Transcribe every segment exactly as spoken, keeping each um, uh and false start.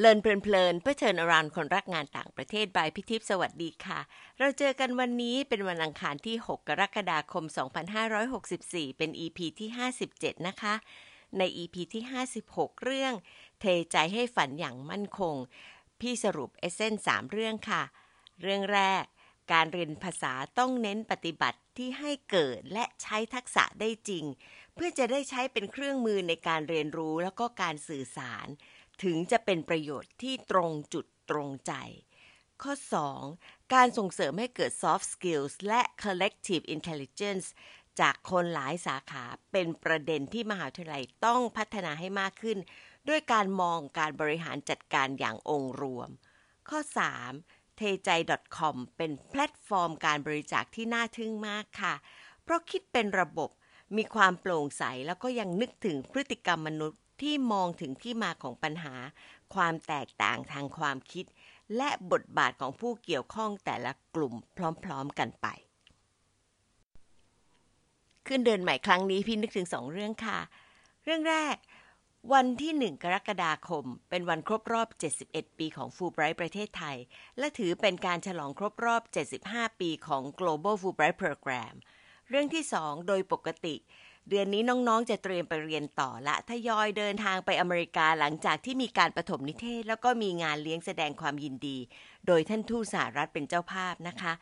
เลินเพลินเพลินเพื่อเชิญอรานคนรักงานต่างประเทศบายพิทิพย์สวัสดีค่ะเราเจอกันวันนี้เป็นวันอังคารที่หกกรกฎาคมสองพันห้าร้อยหกสิบสี่เป็น อี พี ที่ห้าสิบเจ็ดนะคะใน อี พี ที่ห้าสิบหกเรื่องเทใจให้ฝันอย่างมั่นคงพี่สรุปเอเซนส์สามเรื่องค่ะเรื่องแรกการเรียนภาษาต้องเน้นปฏิบัติที่ให้เกิดและใช้ทักษะได้จริงเพื่อจะได้ใช้เป็นเครื่องมือในการเรียนรู้แล้วก็การสื่อสารถึงจะเป็นประโยชน์ที่ตรงจุดตรงใจข้อสองการส่งเสริมให้เกิด soft skills และ collective intelligence จากคนหลายสาขาเป็นประเด็นที่มหาวิทยาลัยต้องพัฒนาให้มากขึ้นด้วยการมองการบริหารจัดการอย่างองค์รวมข้อสามเทใจ .com เป็นแพลตฟอร์มการบริจาคที่น่าทึ่งมากค่ะเพราะคิดเป็นระบบมีความโปร่งใสแล้วก็ยังนึกถึงพฤติกรรมมนุษย์ที่มองถึงที่มาของปัญหาความแตกต่างทางความคิดและบทบาทของผู้เกี่ยวข้องแต่ละกลุ่มพร้อมๆกันไปขึ้นเดินใหม่ครั้งนี้พี่นึกถึงสองเรื่องค่ะเรื่องแรกวันที่หนึ่งกรกฎาคมเป็นวันครบรอบเจ็ดสิบเอ็ดปีของ Fulbright ประเทศไทยและถือเป็นการฉลองครบรอบเจ็ดสิบห้าปีของ Global Fulbright Program เรื่องที่สองโดยปกติเดือนนี้น้องๆจะเตรียมไปเรียนต่อละทยอยเดินทางไปอเมริกาหลังจากที่มีการปฐมนิเทศแล้วก็มีงานเลี้ยงแสดงความยินดีโดยท่านทูตสหรัฐเป็นเจ้าภาพนะคะ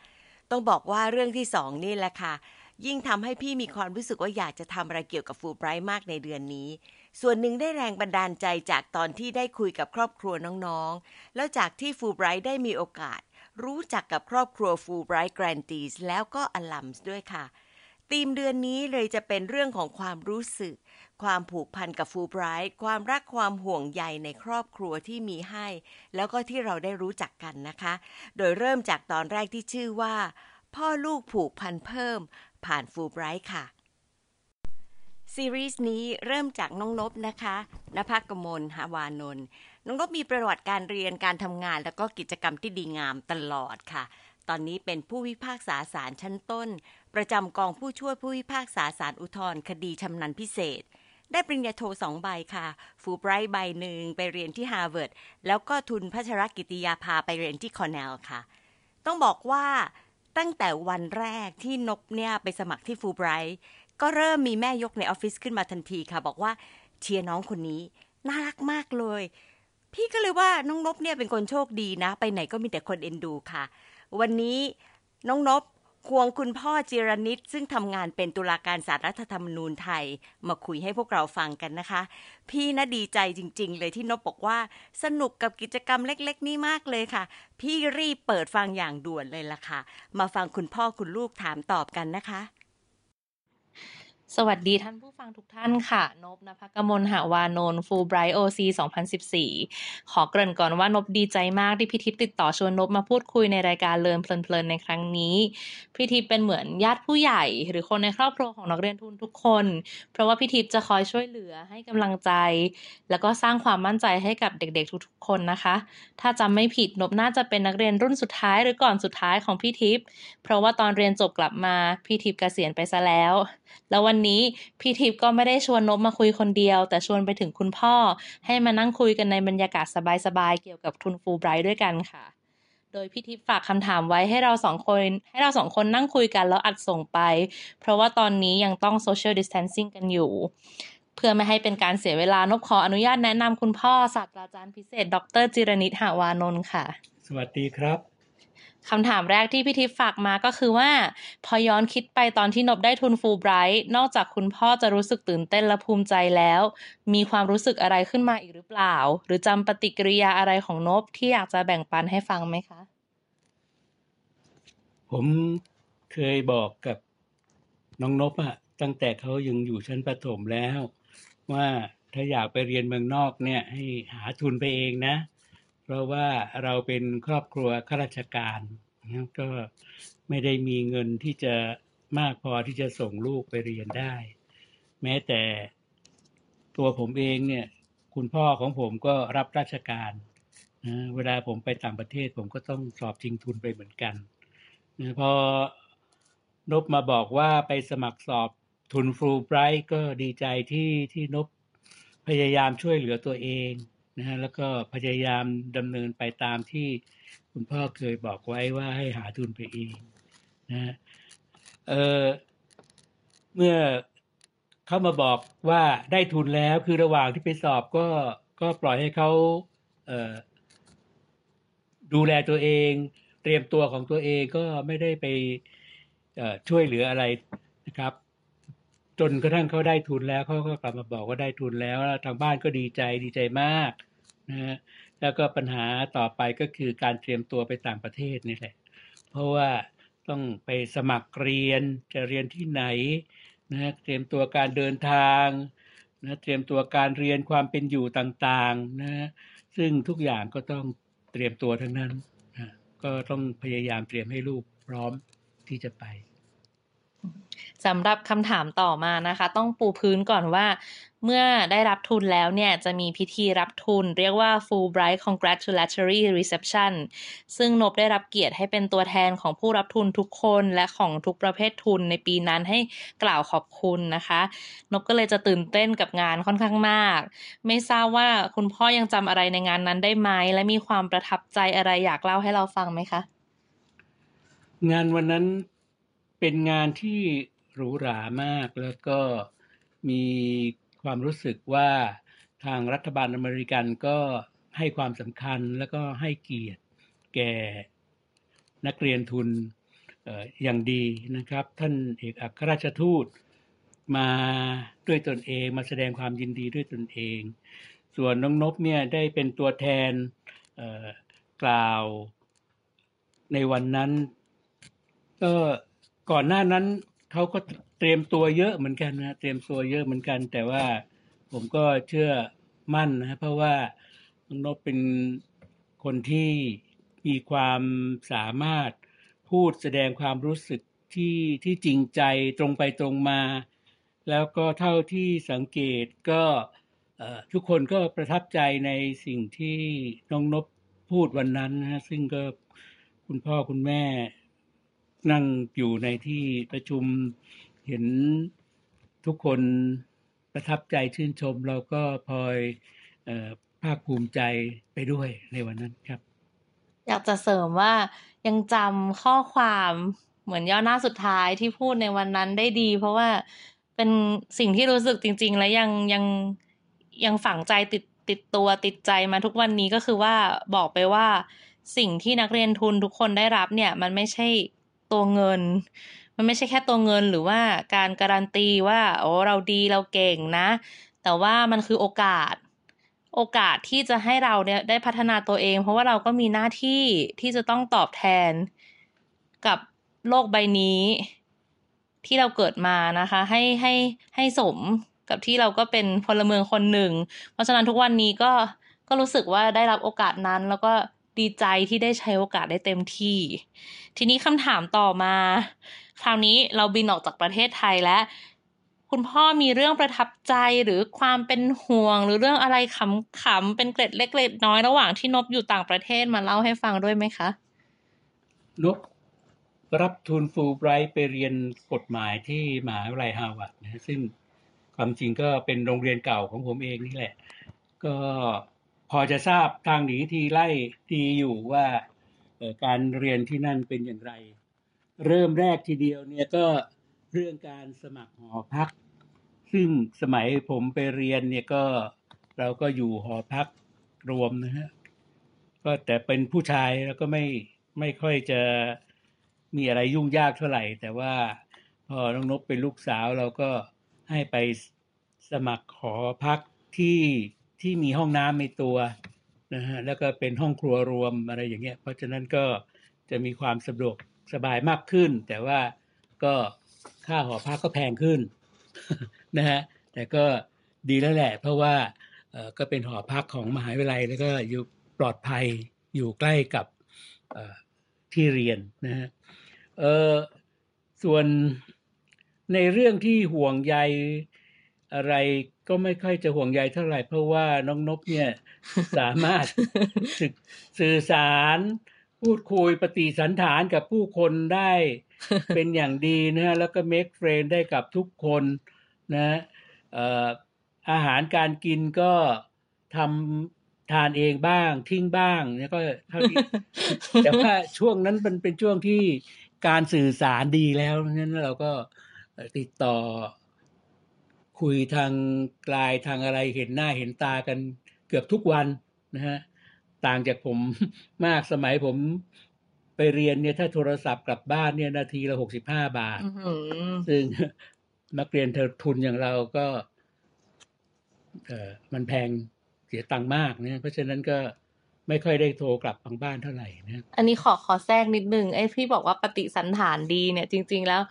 ต้องบอกว่าเรื่องที่สองนี่แหละค่ะยิ่งทำให้พี่มีความรู้สึกว่าอยากจะทำอะไรเกี่ยวกับฟูลไบรท์มากในเดือนนี้ส่วนหนึ่งได้แรงบันดาลใจจากตอนที่ได้คุยกับครอบครัวน้องๆแล้วจากที่ฟูลไบรท์ได้มีโอกาสรู้จักกับครอบครัวฟูลไบรท์แกรนดีสแล้วก็อลัมส์ด้วยค่ะธีมเดือนนี้เลยจะเป็นเรื่องของความรู้สึกความผูกพันกับฟูลไบรท์ความรักความห่วงใยในครอบครัวที่มีให้แล้วก็ที่เราได้รู้จักกันนะคะโดยเริ่มจากตอนแรกที่ชื่อว่าพ่อลูกผูกพันเพิ่มผ่านฟูลไบรท์ค่ะซีรีส์นี้เริ่มจากน้องนพนะคะณภักกมลหวานนท์น้องนพมีประวัติการเรียนการทำงานแล้วก็กิจกรรมที่ดีงามตลอดค่ะตอนนี้เป็นผู้พิพากษาศาลชั้นต้นประจำกองผู้ช่วยผู้พิพากษาศาลอุทธรณ์คดีชำนาญพิเศษได้ปริญญาโทสองใบค่ะฟูลไบรท์ใบหนึ่งไปเรียนที่ Harvard แล้วก็ทุนพัชรกิติยาภาไปเรียนที่ Cornell ค่ะต้องบอกว่าตั้งแต่วันแรกที่นพเนี่ยไปสมัครที่ฟูลไบรท์ก็เริ่มมีแม่ยกในออฟฟิศขึ้นมาทันทีค่ะบอกว่าเชียร์น้องคนนี้น่ารักมากเลยพี่ก็เลยว่าน้องนพเนี่ยเป็นคนโชคดีนะไปไหนก็มีแต่คนเอ็นดูค่ะวันนี้น้องนพควงคุณพ่อจิรนิตซึ่งทำงานเป็นตุลาการศาลรัฐธรรมนูญไทยมาคุยให้พวกเราฟังกันนะคะพี่น่าดีใจจริงๆเลยที่นพบอกว่าสนุกกับกิจกรรมเล็กๆนี้มากเลยค่ะพี่รีบเปิดฟังอย่างด่วนเลยล่ะค่ะมาฟังคุณพ่อคุณลูกถามตอบกันนะคะสวัสดีท่านผู้ฟังทุกท่านค่ะนพณภกมลหวานนท์ Fulbright โอ ซี สองพันสิบสี่ขอเกริ่นก่อนว่านพดีใจมากที่พี่ทิพย์ติดต่อชวนนพมาพูดคุยในรายการเลินเพลินๆในครั้งนี้พี่ทิพย์เป็นเหมือนญาติผู้ใหญ่หรือคนในครอบครัวของนักเรียนทุนทุกคนเพราะว่าพี่ทิพย์จะคอยช่วยเหลือให้กำลังใจแล้วก็สร้างความมั่นใจให้กับเด็กๆทุกๆคนนะคะถ้าจำไม่ผิดนพน่าจะเป็นนักเรียนรุ่นสุดท้ายหรือก่อนสุดท้ายของพี่ทิพย์เพราะว่าตอนเรียนจบกลับมาพี่ทิพย์เกษียณไปซะแล้วแล้ววันนี้พี่ทิพย์ก็ไม่ได้ชวนนพมาคุยคนเดียวแต่ชวนไปถึงคุณพ่อให้มานั่งคุยกันในบรรยากาศสบายๆเกี่ยวกับทุนฟูลไบรท์ด้วยกันค่ะโดยพี่ทิพย์ฝากคำถามไว้ให้เราสองคนให้เราสองคนนั่งคุยกันแล้วอัดส่งไปเพราะว่าตอนนี้ยังต้องโซเชียลดิสแทนซิ่งกันอยู่เพื่อไม่ให้เป็นการเสียเวลานพขออนุญาตแนะนำคุณพ่อศาสตราจารย์พิเศษดร.จิรนิต หวานนท์ค่ะสวัสดีครับคำถามแรกที่พี่ทิพย์ฝากมาก็คือว่าพอย้อนคิดไปตอนที่นพได้ทุนฟูลไบรท์นอกจากคุณพ่อจะรู้สึกตื่นเต้นและภูมิใจแล้วมีความรู้สึกอะไรขึ้นมาอีกหรือเปล่าหรือจำปฏิกิริยาอะไรของนพที่อยากจะแบ่งปันให้ฟังไหมคะผมเคยบอกกับน้องนพอะตั้งแต่เขายังอยู่ชั้นประถมแล้วว่าถ้าอยากไปเรียนเมืองนอกเนี่ยให้หาทุนไปเองนะเพราะว่าเราเป็นครอบครัวข้าราชการนะก็ไม่ได้มีเงินที่จะมากพอที่จะส่งลูกไปเรียนได้แม้แต่ตัวผมเองเนี่ยคุณพ่อของผมก็รับราชการนะเวลาผมไปต่างประเทศผมก็ต้องสอบชิงทุนไปเหมือนกันนะพอนพมาบอกว่าไปสมัครสอบทุนฟูลไบรท์ก็ดีใจที่ที่นพพยายามช่วยเหลือตัวเอง นะฮะแล้วก็พยายามดำเนินไปตามที่คุณพ่อเคยบอกไว้ว่าให้หาทุนไปเองนะฮะเอ่อเมื่อเขามาบอกว่าได้ทุนแล้วคือระหว่างที่ไปสอบก็ก็ปล่อยให้เขาเอ่อดูแลตัวเองเตรียมตัวของตัวเองก็ไม่ได้ไปเอ่อช่วยเหลืออะไรนะครับจนกระทั่งเขาได้ทุนแล้วเขาก็กลับมาบอกว่าได้ทุนแล้วทางบ้านก็ดีใจดีใจมากนะฮะแล้วก็ปัญหาต่อไปก็คือการเตรียมตัวไปต่างประเทศนี่แหละเพราะว่าต้องไปสมัครเรียนจะเรียนที่ไหนนะเตรียมตัวการเดินทางนะเตรียมตัวการเรียนความเป็นอยู่ต่างๆนะซึ่งทุกอย่างก็ต้องเตรียมตัวทั้งนั้นนะก็ต้องพยายามเตรียมให้ลูกพร้อมที่จะไปสำหรับคำถามต่อมานะคะต้องปูพื้นก่อนว่าเมื่อได้รับทุนแล้วเนี่ยจะมีพิธีรับทุนเรียกว่า Fulbright Congratulatory Reception ซึ่งนบได้รับเกียรติให้เป็นตัวแทนของผู้รับทุนทุกคนและของทุกประเภททุนในปีนั้นให้กล่าวขอบคุณนะคะนบก็เลยจะตื่นเต้นกับงานค่อนข้างมากไม่ทราบว่าคุณพ่อยังจำอะไรในงานนั้นได้ไหมและมีความประทับใจอะไรอยากเล่าให้เราฟังไหมคะงานวันนั้นเป็นงานที่หรูหรามากแล้วก็มีความรู้สึกว่าทางรัฐบาลอเมริกันก็ให้ความสำคัญแล้วก็ให้เกียรติแก่นักเรียนทุน อ, อย่างดีนะครับท่านเอกอัครราชทูตมาด้วยตนเองมาแสดงความยินดีด้วยตนเองส่วนน้องนพเนี่ยได้เป็นตัวแทนกล่าวในวันนั้นก็ก่อนหน้านั้นเขาก็เตรียมตัวเยอะเหมือนกันนะเตรียมตัวเยอะเหมือนกันแต่ว่าผมก็เชื่อมั่นนะเพราะว่าน้องนพเป็นคนที่มีความสามารถพูดแสดงความรู้สึกที่ที่จริงใจตรงไปตรงมาแล้วก็เท่าที่สังเกตก็ทุกคนก็ประทับใจในสิ่งที่น้องนพพูดวันนั้นนะซึ่งก็คุณพ่อคุณแม่นั่งอยู่ในที่ประชุมเห็นทุกคนประทับใจชื่นชมเราก็พลอยเอ่อภาคภูมิใจไปด้วยในวันนั้นครับอยากจะเสริมว่ายังจำข้อความเหมือนย่อหน้าสุดท้ายที่พูดในวันนั้นได้ดีเพราะว่าเป็นสิ่งที่รู้สึกจริงๆและยังยังยังฝังใจติดติดตัวติดใจมาทุกวันนี้ก็คือว่าบอกไปว่าสิ่งที่นักเรียนทุนทุกคนได้รับเนี่ยมันไม่ใช่ตัวเงินมันไม่ใช่แค่ตัวเงินหรือว่าการการันตีว่าโอ้เราดีเราเก่งนะแต่ว่ามันคือโอกาสโอกาสที่จะให้เราเนี่ยได้พัฒนาตัวเองเพราะว่าเราก็มีหน้าที่ที่จะต้องตอบแทนกับโลกใบนี้ที่เราเกิดมานะคะให้ให้ให้สมกับที่เราก็เป็นพลเมืองคนหนึ่งเพราะฉะนั้นทุกวันนี้ก็ก็รู้สึกว่าได้รับโอกาสนั้นแล้วก็ดีใจที่ได้ใช้โอกาสได้เต็มที่ทีนี้คำถามต่อมาคราวนี้เราบินออกจากประเทศไทยแล้วคุณพ่อมีเรื่องประทับใจหรือความเป็นห่วงหรือเรื่องอะไรขำๆเป็นเกร็ดเล็กเกร็ดน้อยระหว่างที่นบอยู่ต่างประเทศมาเล่าให้ฟังด้วยไหมคะนบรับทุนฟูลไบรท์ไปเรียนกฎหมายที่มหาวิทยาลัย Harvard นะซึ่งความจริงก็เป็นโรงเรียนเก่าของผมเองนี่แหละก็พอจะทราบทางหนีทีไล่ทีอยู่ว่าการเรียนที่นั่นเป็นอย่างไรเริ่มแรกทีเดียวเนี่ยก็เรื่องการสมัครหอพักซึ่งสมัยผมไปเรียนเนี่ยก็เราก็อยู่หอพักรวมนะฮะก็แต่เป็นผู้ชายแล้วก็ไม่ไม่ค่อยจะมีอะไรยุ่งยากเท่าไหร่แต่ว่าพอน้องนพเป็นลูกสาวเราก็ให้ไปสมัครหอพักที่ที่มีห้องน้ำในตัวนะฮะแล้วก็เป็นห้องครัวรวมอะไรอย่างเงี้ยเพราะฉะนั้นก็จะมีความสะดวกสบายมากขึ้นแต่ว่าก็ค่าหอพักก็แพงขึ้นนะฮะแต่ก็ดีแล้วแหละเพราะว่าเอ่อก็เป็นหอพักของมหาวิทยาลัยแล้วก็อยู่ปลอดภัยอยู่ใกล้กับเอ่อที่เรียนนะฮะเอ่อส่วนในเรื่องที่ห่วงใยอะไรก็ไม่ค่อยจะห่วงใยเท่าไหร่เพราะว่าน้องนพเนี่ยสามารถ สื่อสารพูดคุยปฏิสันถานกับผู้คนได้ เป็นอย่างดีนะฮะแล้วก็ make friend ได้กับทุกคนนะ เอ่อ อาหารการกินก็ทำ ทานเองบ้างทิ้งบ้างเนี่ยก็เท่าที่ แต่ว่าช่วงนั้นมันเป็นช่วงที่การสื่อสารดีแล้วนั้นเราก็ติดต่อคุยทางไลน์ทางอะไรเห็นหน้าเห็นตากันเกือบทุกวันนะฮะต่างจากผมมากสมัยผมไปเรียนเนี่ยถ้าโทรศัพท์กลับบ้านเนี่ยนาทีละหกสิบห้าบาทซึ่งนักเรียนเธอทุนอย่างเราก็เออมันแพงเสียตังค์มากนะเพราะฉะนั้นก็ไม่ค่อยได้โทรกลับทางบ้านเท่าไหร่นะอันนี้ขอขอแทรกนิดนึงไอ้พี่บอกว่าปฏิสันฐานดีเนี่ยจริงๆแล้ว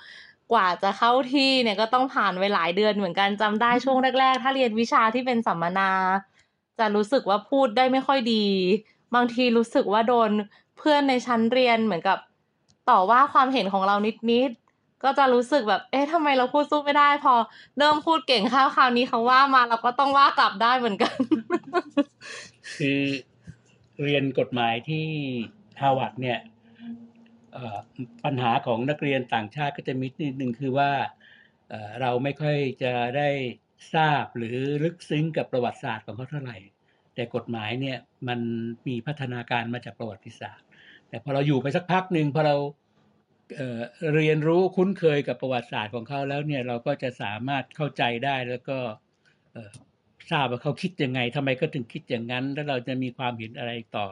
กว่าจะเข้าที่เนี่ยก็ต้องผ่านไปหลายเดือนเหมือนกันจำได้ช่วงแรกๆถ้าเรียนวิชาที่เป็นสัมมนาจะรู้สึกว่าพูดได้ไม่ค่อยดีบางทีรู้สึกว่าโดนเพื่อนในชั้นเรียนเหมือนกับต่อว่าความเห็นของเรานิดๆก็จะรู้สึกแบบเอ๊ะทำไมเราพูดสู้ไม่ได้พอเริ่มพูดเก่งคราวนี้เขาว่ามาเราก็ต้องว่ากลับได้เหมือนกันคือเรียนกฎหมายที่ Harvard เนี่ยปัญหาของนักเรียนต่างชาติก็จะมีนิดนึงคือว่าเราไม่ค่อยจะได้ทราบหรือลึกซึ้งกับประวัติศาสตร์ของเขาเท่าไหร่แต่กฎหมายเนี่ยมันมีพัฒนาการมาจากประวัติศาสตร์แต่พอเราอยู่ไปสักพักนึงพอเราเอ่อเรียนรู้คุ้นเคยกับประวัติศาสตร์ของเขาแล้วเนี่ยเราก็จะสามารถเข้าใจได้แล้วก็เอ่อทราบว่าเขาคิดยังไงทำไมก็ถึงคิดอย่างนั้นแล้วเราจะมีความเห็นอะไรต่อ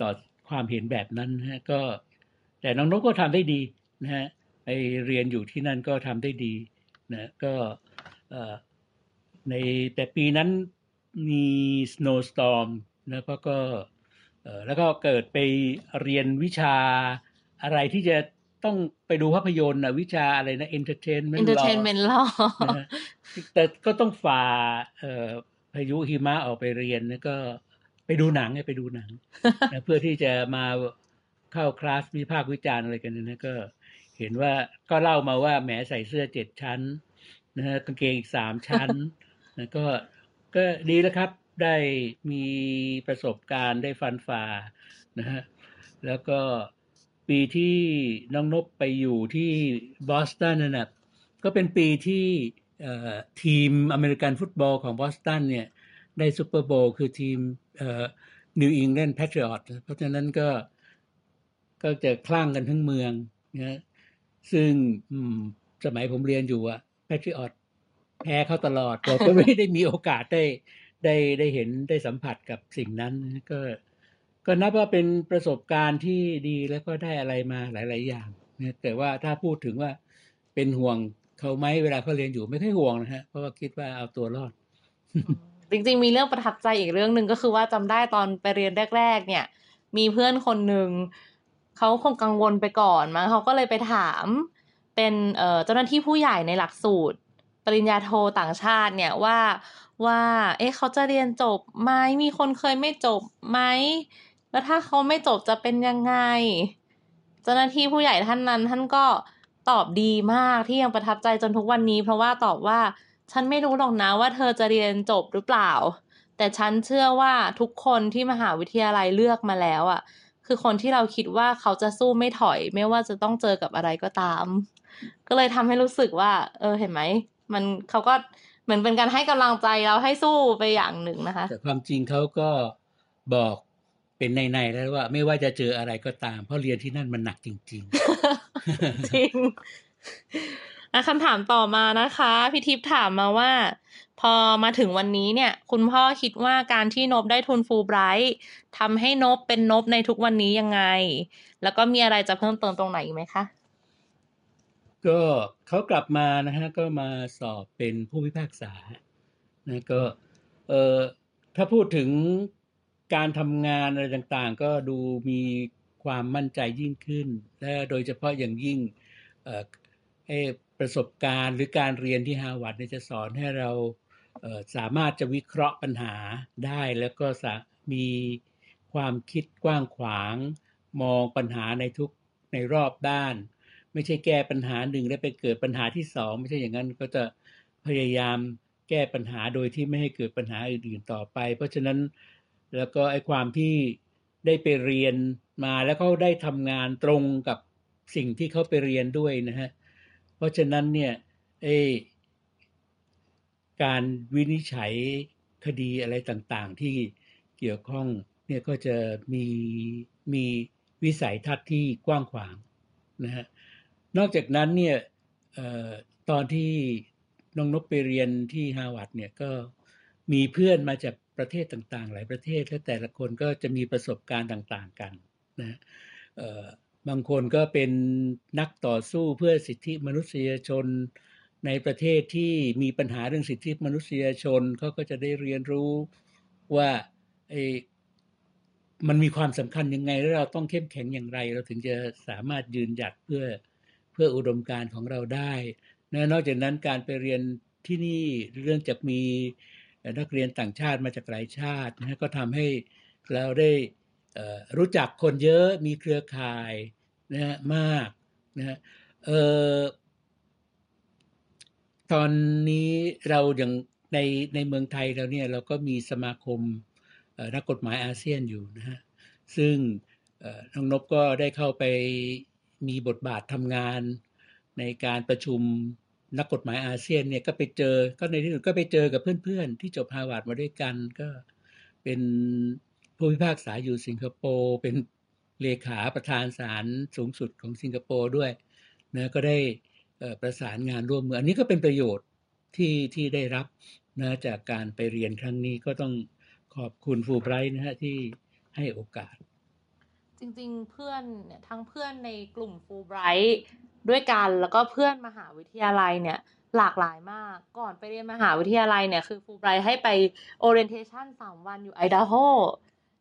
ต่อความเห็นแบบนั้นฮะก็แต่น้องนกก็ทำได้ดีนะฮะไปเรียนอยู่ที่นั่นก็ทำได้ดีนะก็ในแต่ปีนั้นมี snowstorm นะก็ก็แล้วก็เกิดไปเรียนวิชาอะไรที่จะต้องไปดูภาพยนตร์นะวิชาอะไรนะ entertainment law entertainment law นะแต่ก็ต้องฝ่าพายุหิมะออกไปเรียนนะก็ไปดูหนังไปดูหนังนะเพื่อที่จะมาเข้าคลาสวิพากษ์วิจารณ์อะไรกันนะก็เห็นว่าก็เล่ามาว่าแหมใส่เสื้อเจ็ดชั้นนะฮะกางเกงอีกสามชั้นนะก็ก็ดีแล้วครับได้มีประสบการณ์ได้ฟันฝ่านะฮะแล้วก็ปีที่น้องนกไปอยู่ที่บอสตันนั่นน่ะก็เป็นปีที่เอ่อทีมอเมริกันฟุตบอลของบอสตันเนี่ยได้ซุปเปอร์โบว์คือทีมเอ่อนิวอิงแลนด์แพทริออตเพราะฉะนั้นก็ก็จะคลั่งกันทั้งเมืองนะซึ่งสมัยผมเรียนอยู่อะแพทริออตแพ้เขาตลอดแต่ก็ไม่ได้มีโอกาสได้ได้ได้เห็นได้สัมผัสกับสิ่งนั้นก็ก็นับว่าเป็นประสบการณ์ที่ดีแล้วก็ได้อะไรมาหลายๆอย่างนะแต่ว่าถ้าพูดถึงว่าเป็นห่วงเขาไหมเวลาเขาเรียนอยู่ไม่ค่อยห่วงนะฮะเพราะว่าคิดว่าเอาตัวรอดจริงๆมีเรื่องประทับใจอีกเรื่องนึงก็คือว่าจำได้ตอนไปเรียนแรกๆเนี่ยมีเพื่อนคนนึงเขาคงกังวลไปก่อนมั้งเขาก็เลยไปถามเป็นเอ่อเจ้าหน้าที่ผู้ใหญ่ในหลักสูตรปริญญาโทต่างชาติเนี่ยว่าว่าเอ๊ะเขาจะเรียนจบไหมมีคนเคยไม่จบไหมแล้วถ้าเขาไม่จบจะเป็นยังไงเจ้าหน้าที่ผู้ใหญ่ท่านนั้นท่านก็ตอบดีมากที่ยังประทับใจจนทุกวันนี้เพราะว่าตอบว่าฉันไม่รู้หรอกนะว่าเธอจะเรียนจบหรือเปล่าแต่ฉันเชื่อว่าทุกคนที่มหาวิทยาลัยเลือกมาแล้วอ่ะคือคนที่เราคิดว่าเขาจะสู้ไม่ถอยไม่ว่าจะต้องเจอกับอะไรก็ตามก็เลยทำให้รู้สึกว่าเออเห็นไหมมันเขาก็เหมือนเป็นการให้กำลังใจเราให้สู้ไปอย่างหนึ่งนะคะแต่ความจริงเขาก็บอกเป็นในๆแล้วว่าไม่ว่าจะเจออะไรก็ตามเพราะเรียนที่นั่นมันหนักจริงๆ จริง อ่ะคำถามต่อมานะคะพี่ทิพย์ถามมาว่าพอมาถึงวันนี้เนี่ยคุณพ่อคิดว่าการที่นบได้ทุน Fulbright ทำให้นบเป็นนบในทุกวันนี้ยังไงแล้วก็มีอะไรจะเพิ่มเติมตรงไหนอีกไหมคะก็เขากลับมานะฮะก็มาสอบเป็นผู้พิพากษานะก็เอ่อถ้าพูดถึงการทำงานอะไรต่างๆก็ดูมีความมั่นใจยิ่งขึ้นและโดยเฉพาะอย่างยิ่งเอ่อไอ้ประสบการณ์หรือการเรียนที่ Harvard เนี่ยจะสอนให้เราสามารถจะวิเคราะห์ปัญหาได้แล้วก็มีความคิดกว้างขวางมองปัญหาในทุกในรอบด้านไม่ใช่แก้ปัญหาหนึ่งแล้วไปเกิดปัญหาที่สองไม่ใช่อย่างนั้นก็จะพยายามแก้ปัญหาโดยที่ไม่ให้เกิดปัญหาอื่นๆต่อไปเพราะฉะนั้นแล้วก็ไอ้ความที่ได้ไปเรียนมาแล้วเขาได้ทำงานตรงกับสิ่งที่เขาไปเรียนด้วยนะฮะเพราะฉะนั้นเนี่ยไอ้การวินิจฉัยคดีอะไรต่างๆที่ เกี่ยวข้องเนี่ยก็จะมีมีวิสัยทัศน์ที่กว้างขวางนะฮะนอกจากนั้นเนี่ยตอนที่น้องนกไปเรียนที่ Harvard เนี่ยก็มีเพื่อนมาจากประเทศต่างๆหลายประเทศและแต่ละคนก็จะมีประสบการณ์ต่างๆกันนะบางคนก็เป็นนักต่อสู้เพื่อสิทธิมนุษยชนในประเทศที่มีปัญหาเรื่องสิทธิมนุษยชนเขาก็จะได้เรียนรู้ว่าไอ้มันมีความสำคัญยังไงและเราต้องเข้มแข็งอย่างไรเราถึงจะสามารถยืนหยัดเพื่อเพื่ออุดมการณ์ของเราได้นะนอกจากนั้นการไปเรียนที่นี่เรื่องจากมีนักเรียนต่างชาติมาจากหลายชาตินะก็ทำให้เราได้รู้จักคนเยอะมีเครือข่ายนะฮะมากนะฮะเอ่อตอนนี้เราอย่างในในเมืองไทยเราเนี่ยเราก็มีสมาคมนักกฎหมายอาเซียนอยู่นะฮะซึ่งน้องนพก็ได้เข้าไปมีบทบาททำงานในการประชุมนักกฎหมายอาเซียนเนี่ยก็ไปเจอก็ในที่สุดก็ไปเจอกับเพื่อนๆที่จบฮาร์วาร์ดมาด้วยกันก็เป็นผู้พิพากษาอยู่สิงคโปร์เป็นเลขาประธานศาลสูงสุดของสิงคโปร์ด้วยนะก็ได้ประสานงานร่วมมืออันนี้ก็เป็นประโยชน์ที่ที่ได้รับนะจากการไปเรียนครั้งนี้ก็ต้องขอบคุณFulbrightนะฮะที่ให้โอกาสจริงๆเพื่อนเนี่ยทั้งเพื่อนในกลุ่มFulbrightด้วยกันแล้วก็เพื่อนมหาวิทยาลัยเนี่ยหลากหลายมากก่อนไปเรียนมหาวิทยาลัยเนี่ยคือFulbrightให้ไป orientation สามวันอยู่ไอดาโฮ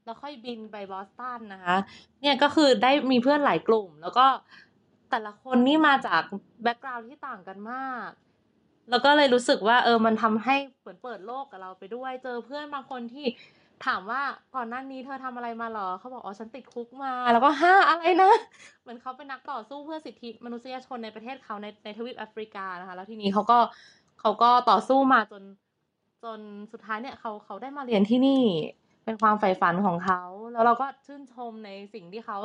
แล้วค่อยบินไปบอสตันนะคะเนี่ยก็คือได้มีเพื่อนหลายกลุ่มแล้วก็แต่ละคนนี่มาจากแบ็คกราวด์ที่ต่างกันมากแล้วก็เลยรู้สึกว่าเออมันทำให้เหมือนเปิดโลกกับเราไปด้วยเจอเพื่อนบางคนที่ถามว่าก่อนหน้านี้เธอทำอะไรมาหรอเขาบอกอ๋อฉันติดคุกมาแล้วก็ฮ่าอะไรนะเหมือนเขาเป็นนักต่อสู้เพื่อสิทธิมนุษยชนในประเทศเขาในในทวีปแอฟริกานะคะแล้วทีนี้เขาก็เขาก็ต่อสู้มาจนจนสุดท้ายเนี่ยเขาเขาได้มาเรียนที่นี่เป็นความใฝ่ฝันของเขาแล้วเราก็ชื่นชมในสิ่งที่เขา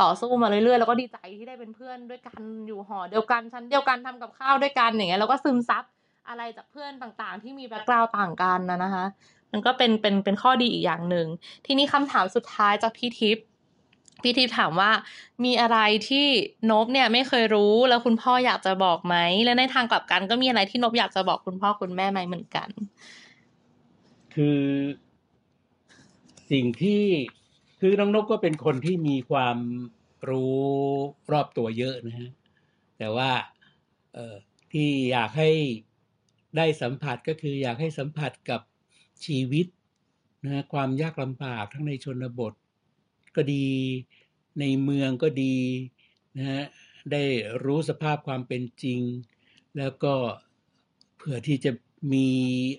ต่อสู้มาเรื่อยๆแล้วก็ดีใจที่ได้เป็นเพื่อนด้วยกันอยู่หอเดียวกันชั้นเดียวกันทำกับข้าวด้วยกันอย่างเงี้ยแล้วก็ซึมซับอะไรจากเพื่อนต่างๆที่มีแบ็คกราวด์ต่างกันนะนะคะมันก็เป็นเป็นเป็นข้อดีอีกอย่างหนึ่งทีนี้คำถามสุดท้ายจากพี่ทิพย์พี่ทิพย์ถามว่ามีอะไรที่นพเนี่ยไม่เคยรู้แล้วคุณพ่ออยากจะบอกไหมและในทางกลับกันก็มีอะไรที่นพอยากจะบอกคุณพ่อคุณแม่ไหมเหมือนกันคือสิ่งที่คือน้องนกก็เป็นคนที่มีความรู้รอบตัวเยอะนะฮะแต่ว่าเอ่อที่อยากให้ได้สัมผัสก็คืออยากให้สัมผัสกับชีวิตนะความยากลำบากทั้งในชนบทก็ดีในเมืองก็ดีนะฮะได้รู้สภาพความเป็นจริงแล้วก็เผื่อที่จะมี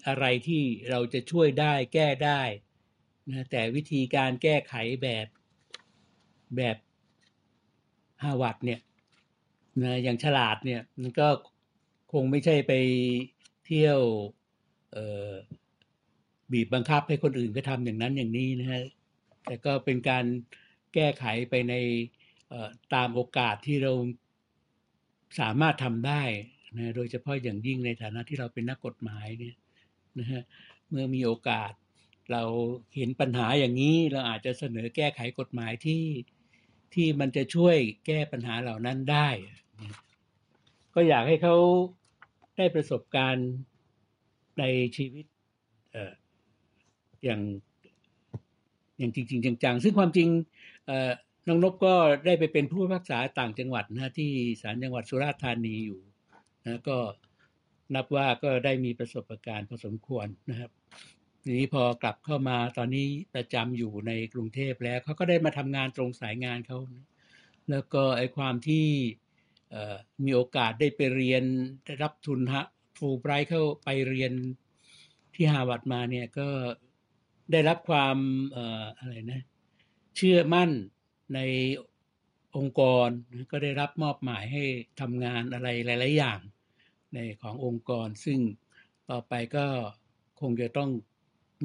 อะไรที่เราจะช่วยได้แก้ได้นะแต่วิธีการแก้ไขแบบแบบฮาร์วาร์ดเนี่ยนะอย่างฉลาดเนี่ยมันก็คงไม่ใช่ไปเที่ยวเอ่อบีบบังคับให้คนอื่นก็ทำอย่างนั้นอย่างนี้นะฮะแต่ก็เป็นการแก้ไขไปในเอ่อตามโอกาสที่เราสามารถทำได้นะโดยเฉพาะอย่างยิ่งในฐานะที่เราเป็นนักกฎหมายเนี่ยนะฮะเมื่อมีโอกาสเราเห็นปัญหาอย่างนี้เราอาจจะเสนอแก้ไขกฎหมายที่ที่มันจะช่วยแก้ปัญหาเหล่านั้นได้ก็อยากให้เขาได้ประสบการณ์ในชีวิตเอ่ออย่างอย่างจริงๆจังๆซึ่งความจริงเอ่อน้องนพก็ได้ไปเป็นผู้พิพากษาต่างจังหวัดนะที่ศาลจังหวัดสุราษฎร์ธานีอยู่นะก็นับว่าก็ได้มีประสบการณ์พอสมควรนะครับทีนี้พอกลับเข้ามาตอนนี้ประจำอยู่ในกรุงเทพแล้วเขาก็ได้มาทำงานตรงสายงานเขาแล้วก็ไอ้ความที่มีโอกาสได้ไปเรียนได้รับทุนฮะFulbrightเข้าไปเรียนที่ฮาร์วาร์ดมาเนี่ยก็ได้รับความเอ่ออะไรนะเชื่อมั่นในองค์กรก็ได้รับมอบหมายให้ทำงานอะไรหลายๆอย่างในขององค์กรซึ่งต่อไปก็คงจะต้อง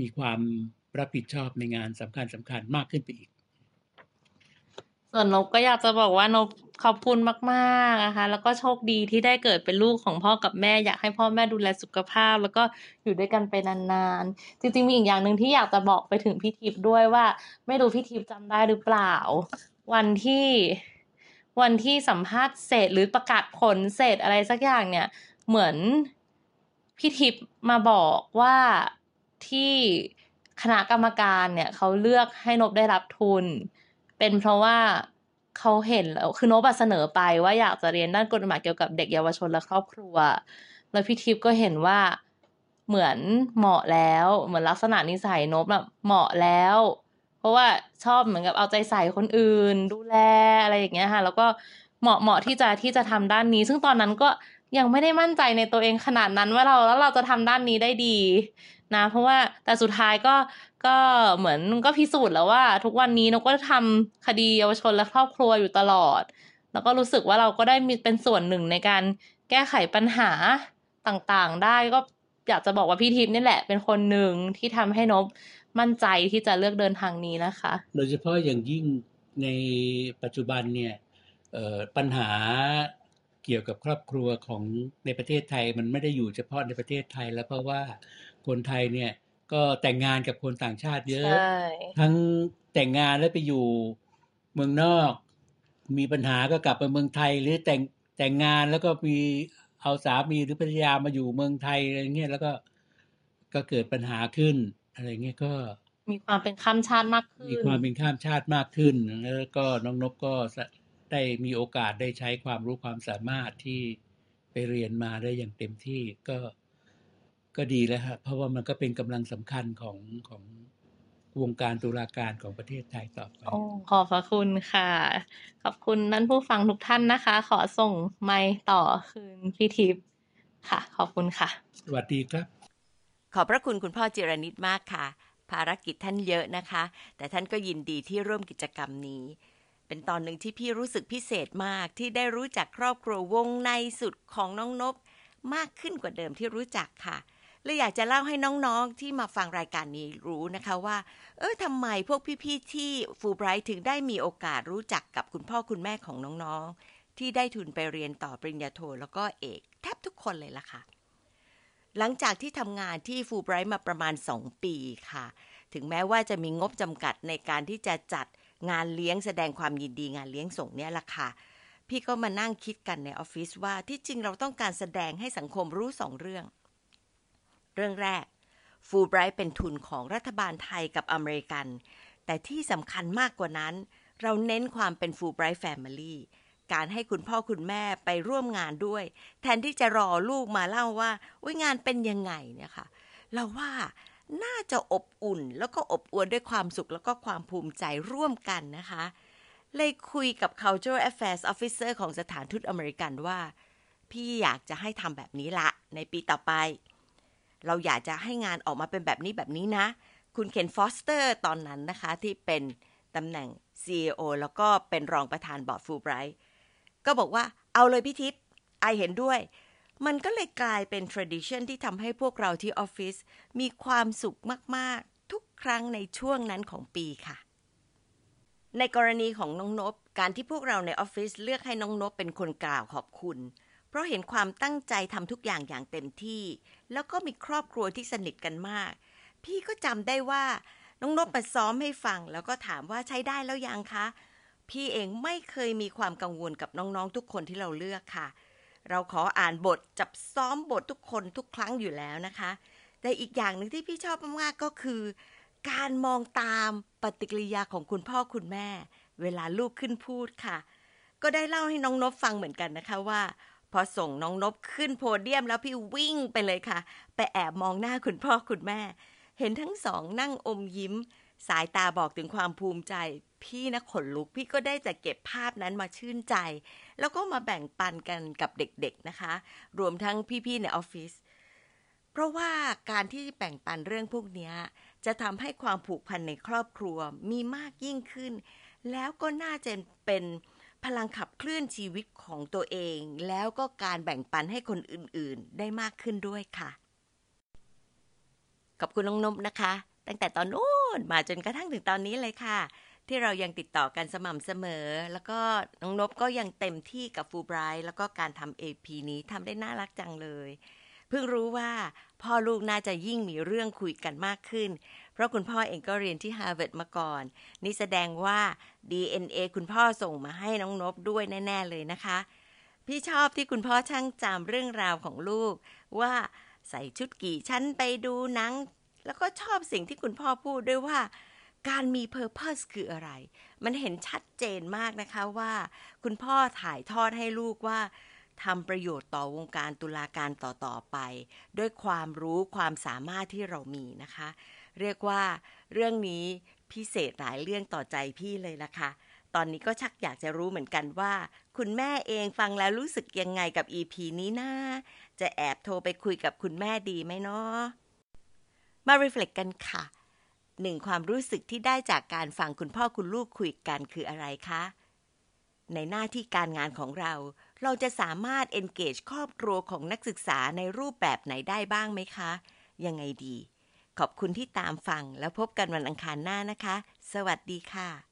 มีความรับผิดชอบในงานสำคัญสำคัญมากขึ้นไปอีก ส่วนนบก็อยากจะบอกว่านบขอบคุณมากๆนะคะแล้วก็โชคดีที่ได้เกิดเป็นลูกของพ่อกับแม่อยากให้พ่อแม่ดูแลสุขภาพแล้วก็อยู่ด้วยกันไปนานๆจริงๆมีอีกอย่างนึงที่อยากจะบอกไปถึงพี่ทิพย์ด้วยว่าไม่รู้พี่ทิพย์จำได้หรือเปล่าวันที่วันที่สัมภาษณ์เสร็จหรือประกาศผลเสร็จอะไรสักอย่างเนี่ยเหมือนพี่ทิพย์มาบอกว่าที่คณะกรรมการเนี่ยเขาเลือกให้นบได้รับทุนเป็นเพราะว่าเขาเห็นแล้วคือนบเสนอไปว่าอยากจะเรียนด้านกฎหมายเกี่ยวกับเด็กเยาวชนและครอบครัวแล้วพี่ทิพย์ก็เห็นว่าเหมือนเหมาะแล้วเหมือนลักษณะนิสัยนบแบบเหมาะแล้วเพราะว่าชอบเหมือนกับเอาใจใส่คนอื่นดูแลอะไรอย่างเงี้ยค่ะแล้วก็เหมาะเหมาะที่จะที่จะทำด้านนี้ซึ่งตอนนั้นก็ยังไม่ได้มั่นใจในตัวเองขนาดนั้นว่าเราแล้วเราจะทำด้านนี้ได้ดีนะเพราะว่าแต่สุดท้ายก็ก็เหมือนก็พิสูจน์แล้วว่าทุกวันนี้นกก็ทำคดีเยาวชนและครอบครัวอยู่ตลอดแล้วก็รู้สึกว่าเราก็ได้มีเป็นส่วนหนึ่งในการแก้ไขปัญหาต่างๆได้ก็อยากจะบอกว่าพี่ทิพย์นี่แหละเป็นคนหนึ่งที่ทำให้นกมั่นใจที่จะเลือกเดินทางนี้นะคะโดยเฉพาะอย่างยิ่งในปัจจุบันเนี่ยปัญหาเกี่ยวกับครอบครัวของในประเทศไทยมันไม่ได้อยู่เฉพาะในประเทศไทยแล้วเพราะว่าคนไทยเนี่ยก็แต่งงานกับคนต่างชาติเยอะทั้งแต่งงานแล้วไปอยู่เมืองนอกมีปัญหาก็กลับไปเมืองไทยหรือแต่งแต่งงานแล้วก็มีเอาสามีหรือภรรยามาอยู่เมืองไทยอะไรเงี้ยแล้วก็ก็เกิดปัญหาขึ้นอะไรเงี้ยก็มีความเป็นข้ามชาติมากขึ้นมีความเป็นข้ามชาติมากขึ้นแล้วก็น้องนบก็ได้มีโอกาสได้ใช้ความรู้ความสามารถที่ไปเรียนมาได้อย่างเต็มที่ก็ก็ดีแล้วครับเพราะว่ามันก็เป็นกำลังสำคัญของของวงการตุลาการของประเทศไทยต่อไปขอบพระคุณค่ะขอบคุณท่านผู้ฟังทุกท่านนะคะขอส่งไมค์ต่อคืนพี่ทิพย์ค่ะขอบคุณค่ะสวัสดีครับขอบพระคุณคุณพ่อจิรณิตมากค่ะภารกิจท่านเยอะนะคะแต่ท่านก็ยินดีที่ร่วมกิจกรรมนี้เป็นตอนหนึ่งที่พี่รู้สึกพิเศษมากที่ได้รู้จักครอบครัววงในสุดของน้องนบมากขึ้นกว่าเดิมที่รู้จักค่ะและอยากจะเล่าให้น้องๆที่มาฟังรายการนี้รู้นะคะว่าเออทำไมพวกพี่ๆที่ Fulbright ถึงได้มีโอกาสรู้จักกับคุณพ่อคุณแม่ของน้องๆที่ได้ทุนไปเรียนต่อปริญญาโทแล้วก็เอกแทบทุกคนเลยล่ะค่ะหลังจากที่ทำงานที่ Fulbright มาประมาณสองปีค่ะถึงแม้ว่าจะมีงบจำกัดในการที่จะจัดงานเลี้ยงแสดงความยินดีงานเลี้ยงส่งเนี่ยล่ะค่ะพี่ก็มานั่งคิดกันในออฟฟิศว่าที่จริงเราต้องการแสดงให้สังคมรู้สองเรื่องเรื่องแรก Fulbright เป็นทุนของรัฐบาลไทยกับอเมริกันแต่ที่สำคัญมากกว่านั้นเราเน้นความเป็น Fulbright Family การให้คุณพ่อคุณแม่ไปร่วมงานด้วยแทนที่จะรอลูกมาเล่าว่าอุ๊ยงานเป็นยังไงเนี่ยค่ะเราว่าน่าจะอบอุ่นแล้วก็อบอวลด้วยความสุขแล้วก็ความภูมิใจร่วมกันนะคะเลยคุยกับ Cultural Affairs Officer ของสถานทูตอเมริกันว่าพี่อยากจะให้ทำแบบนี้ละในปีต่อไปเราอยากจะให้งานออกมาเป็นแบบนี้แบบนี้นะคุณเคนฟอสเตอร์ตอนนั้นนะคะที่เป็นตำแหน่ง ซี อี โอ แล้วก็เป็นรองประธานบอร์ดฟูลไบรท์ก็บอกว่าเอาเลยพี่ทิพย์ไอเห็นด้วยมันก็เลยกลายเป็น tradition ที่ทำให้พวกเราที่ออฟฟิศมีความสุขมากๆทุกครั้งในช่วงนั้นของปีค่ะในกรณีของน้องนบการที่พวกเราในออฟฟิศเลือกให้น้องนบเป็นคนกล่าวขอบคุณเพราะเห็นความตั้งใจทำทุกอย่างอย่างเต็มที่แล้วก็มีครอบครัวที่สนิทกันมากพี่ก็จำได้ว่าน้องนบมาซ้อมให้ฟังแล้วก็ถามว่าใช้ได้แล้วยังคะพี่เองไม่เคยมีความกังวลกับน้องๆทุกคนที่เราเลือกค่ะเราขออ่านบทจับซ้อมบททุกคนทุกครั้งอยู่แล้วนะคะแต่อีกอย่างนึงที่พี่ชอบมากๆก็คือการมองตามปฏิกิริยาของคุณพ่อคุณแม่เวลาลูกขึ้นพูดค่ะก็ได้เล่าให้น้องนบฟังเหมือนกันนะคะว่าพอส่งน้องนบขึ้นโพเดียมแล้วพี่วิ่งไปเลยค่ะไปแอบมองหน้าคุณพ่อคุณแม่เห็นทั้งสองนั่งอมยิ้มสายตาบอกถึงความภูมิใจพี่นะขนลุกพี่ก็ได้จะเก็บภาพนั้นมาชื่นใจแล้วก็มาแบ่งปันกันกับเด็กๆนะคะรวมทั้งพี่ๆในออฟฟิศเพราะว่าการที่แบ่งปันเรื่องพวกนี้จะทำให้ความผูกพันในครอบครัวมีมากยิ่งขึ้นแล้วก็น่าจะเป็นพลังขับเคลื่อนชีวิตของตัวเองแล้วก็การแบ่งปันให้คนอื่นๆได้มากขึ้นด้วยค่ะขอบคุณน้องนบนะคะตั้งแต่ตอนนู้นมาจนกระทั่งถึงตอนนี้เลยค่ะ ที่เรายังติดต่อกันสม่ำเสมอแล้วก็น้องนพก็ยังเต็มที่กับFulbrightแล้วก็การทำ เอ พี นี้ทำได้น่ารักจังเลยเพิ่งรู้ว่าพ่อลูกน่าจะยิ่งมีเรื่องคุยกันมากขึ้นเพราะคุณพ่อเองก็เรียนที่ Harvard มาก่อนนี่แสดงว่า ดี เอ็น เอ คุณพ่อส่งมาให้น้องนพด้วยแน่ๆเลยนะคะพี่ชอบที่คุณพ่อช่างจำเรื่องราวของลูกว่าใส่ชุดกี่ชั้นไปดูหนังแล้วก็ชอบสิ่งที่คุณพ่อพูดด้วยว่าการมี purpose คืออะไรมันเห็นชัดเจนมากนะคะว่าคุณพ่อถ่ายทอดให้ลูกว่าทำประโยชน์ต่อวงการตุลาการต่อๆไปด้วยความรู้ความสามารถที่เรามีนะคะเรียกว่าเรื่องนี้พิเศษหลายเรื่องต่อใจพี่เลยล่ะค่ะตอนนี้ก็ชักอยากจะรู้เหมือนกันว่าคุณแม่เองฟังแล้วรู้สึกยังไงกับ อี พี นี้นะจะแอบโทรไปคุยกับคุณแม่ดีไหมเนาะมา reflect กันค่ะหนึ่งความรู้สึกที่ได้จากการฟังคุณพ่อคุณลูกคุยกันคืออะไรคะในหน้าที่การงานของเราเราจะสามารถ engage ครอบครัวของนักศึกษาในรูปแบบไหนได้บ้างไหมคะยังไงดีขอบคุณที่ตามฟังแล้วพบกันวันอังคารหน้านะคะสวัสดีค่ะ